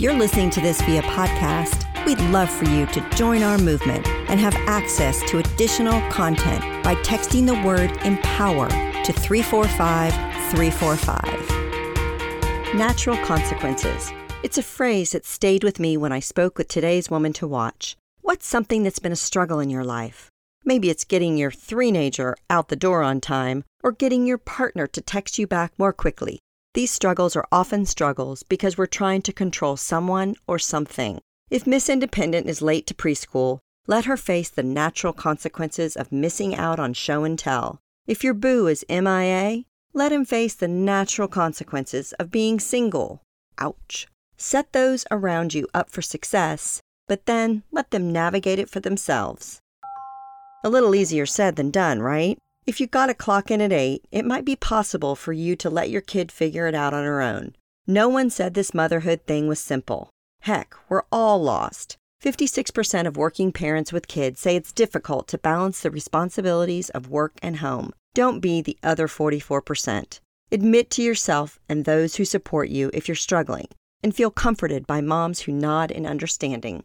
If you're listening to this via podcast, we'd love for you to join our movement and have access to additional content by texting the word EMPOWER to 345-345. Natural consequences. It's a phrase that stayed with me when I spoke with today's woman to watch. What's something that's been a struggle in your life? Maybe it's getting your three-nager out the door on time or getting your partner to text you back more quickly. These struggles are often struggles because we're trying to control someone or something. If Miss Independent is late to preschool, let her face the natural consequences of missing out on show and tell. If your boo is MIA, let him face the natural consequences of being single. Ouch. Set those around you up for success, but then let them navigate it for themselves. A little easier said than done, right? If you got a clock in at 8, it might be possible for you to let your kid figure it out on her own. No one said this motherhood thing was simple. Heck, we're all lost. 56% of working parents with kids say it's difficult to balance the responsibilities of work and home. Don't be the other 44%. Admit to yourself and those who support you if you're struggling, and feel comforted by moms who nod in understanding.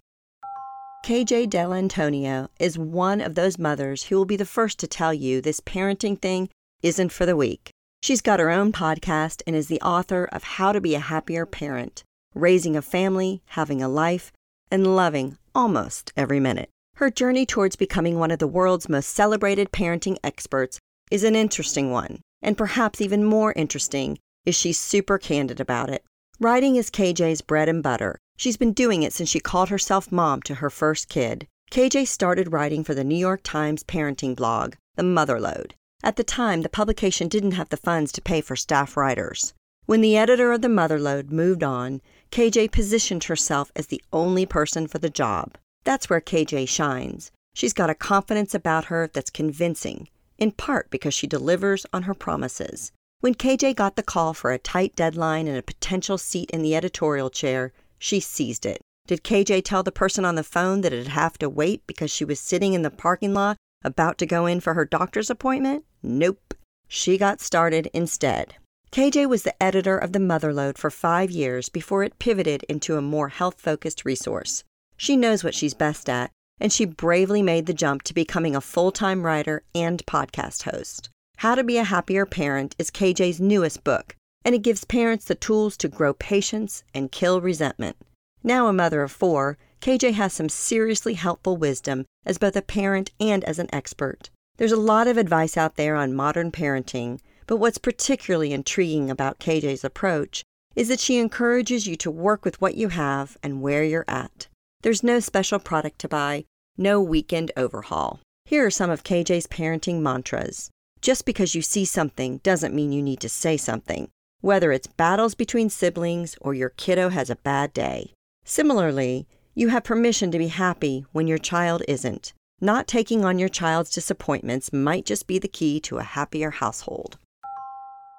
KJ Delantonio is one of those mothers who will be the first to tell you this parenting thing isn't for the weak. She's got her own podcast and is the author of How to Be a Happier Parent, Raising a Family, Having a Life, and Loving Almost Every Minute. Her journey towards becoming one of the world's most celebrated parenting experts is an interesting one, and perhaps even more interesting is she's super candid about it. Writing is KJ's bread and butter. She's been doing it since she called herself mom to her first kid. KJ started writing for the New York Times parenting blog, The Motherlode. At the time, the publication didn't have the funds to pay for staff writers. When the editor of The Motherlode moved on, KJ positioned herself as the only person for the job. That's where KJ shines. She's got a confidence about her that's convincing, in part because she delivers on her promises. When KJ got the call for a tight deadline and a potential seat in the editorial chair, she seized it. Did KJ tell the person on the phone that it'd have to wait because she was sitting in the parking lot about to go in for her doctor's appointment? Nope. She got started instead. KJ was the editor of The Motherlode for 5 years before it pivoted into a more health-focused resource. She knows what she's best at, and she bravely made the jump to becoming a full-time writer and podcast host. How to Be a Happier Parent is KJ's newest book, and it gives parents the tools to grow patience and kill resentment. Now a mother of 4, KJ has some seriously helpful wisdom as both a parent and as an expert. There's a lot of advice out there on modern parenting, but what's particularly intriguing about KJ's approach is that she encourages you to work with what you have and where you're at. There's no special product to buy, no weekend overhaul. Here are some of KJ's parenting mantras. Just because you see something doesn't mean you need to say something, whether it's battles between siblings or your kiddo has a bad day. Similarly, you have permission to be happy when your child isn't. Not taking on your child's disappointments might just be the key to a happier household.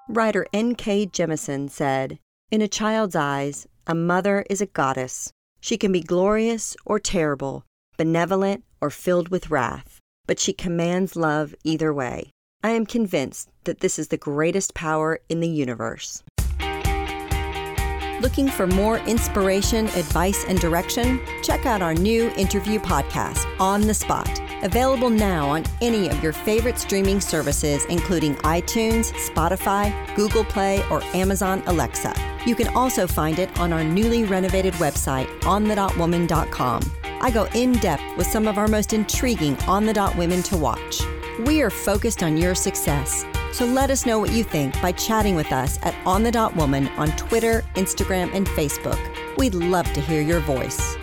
Writer N.K. Jemison said, "In a child's eyes, a mother is a goddess. She can be glorious or terrible, benevolent or filled with wrath, but she commands love either way." I am convinced that this is the greatest power in the universe. Looking for more inspiration, advice, and direction? Check out our new interview podcast, On the Spot, available now on any of your favorite streaming services, including iTunes, Spotify, Google Play, or Amazon Alexa. You can also find it on our newly renovated website, OnTheDotWoman.com. I go in-depth with some of our most intriguing On the Dot women to watch. We are focused on your success, so let us know what you think by chatting with us at OnTheDotWoman on Twitter, Instagram, and Facebook. We'd love to hear your voice.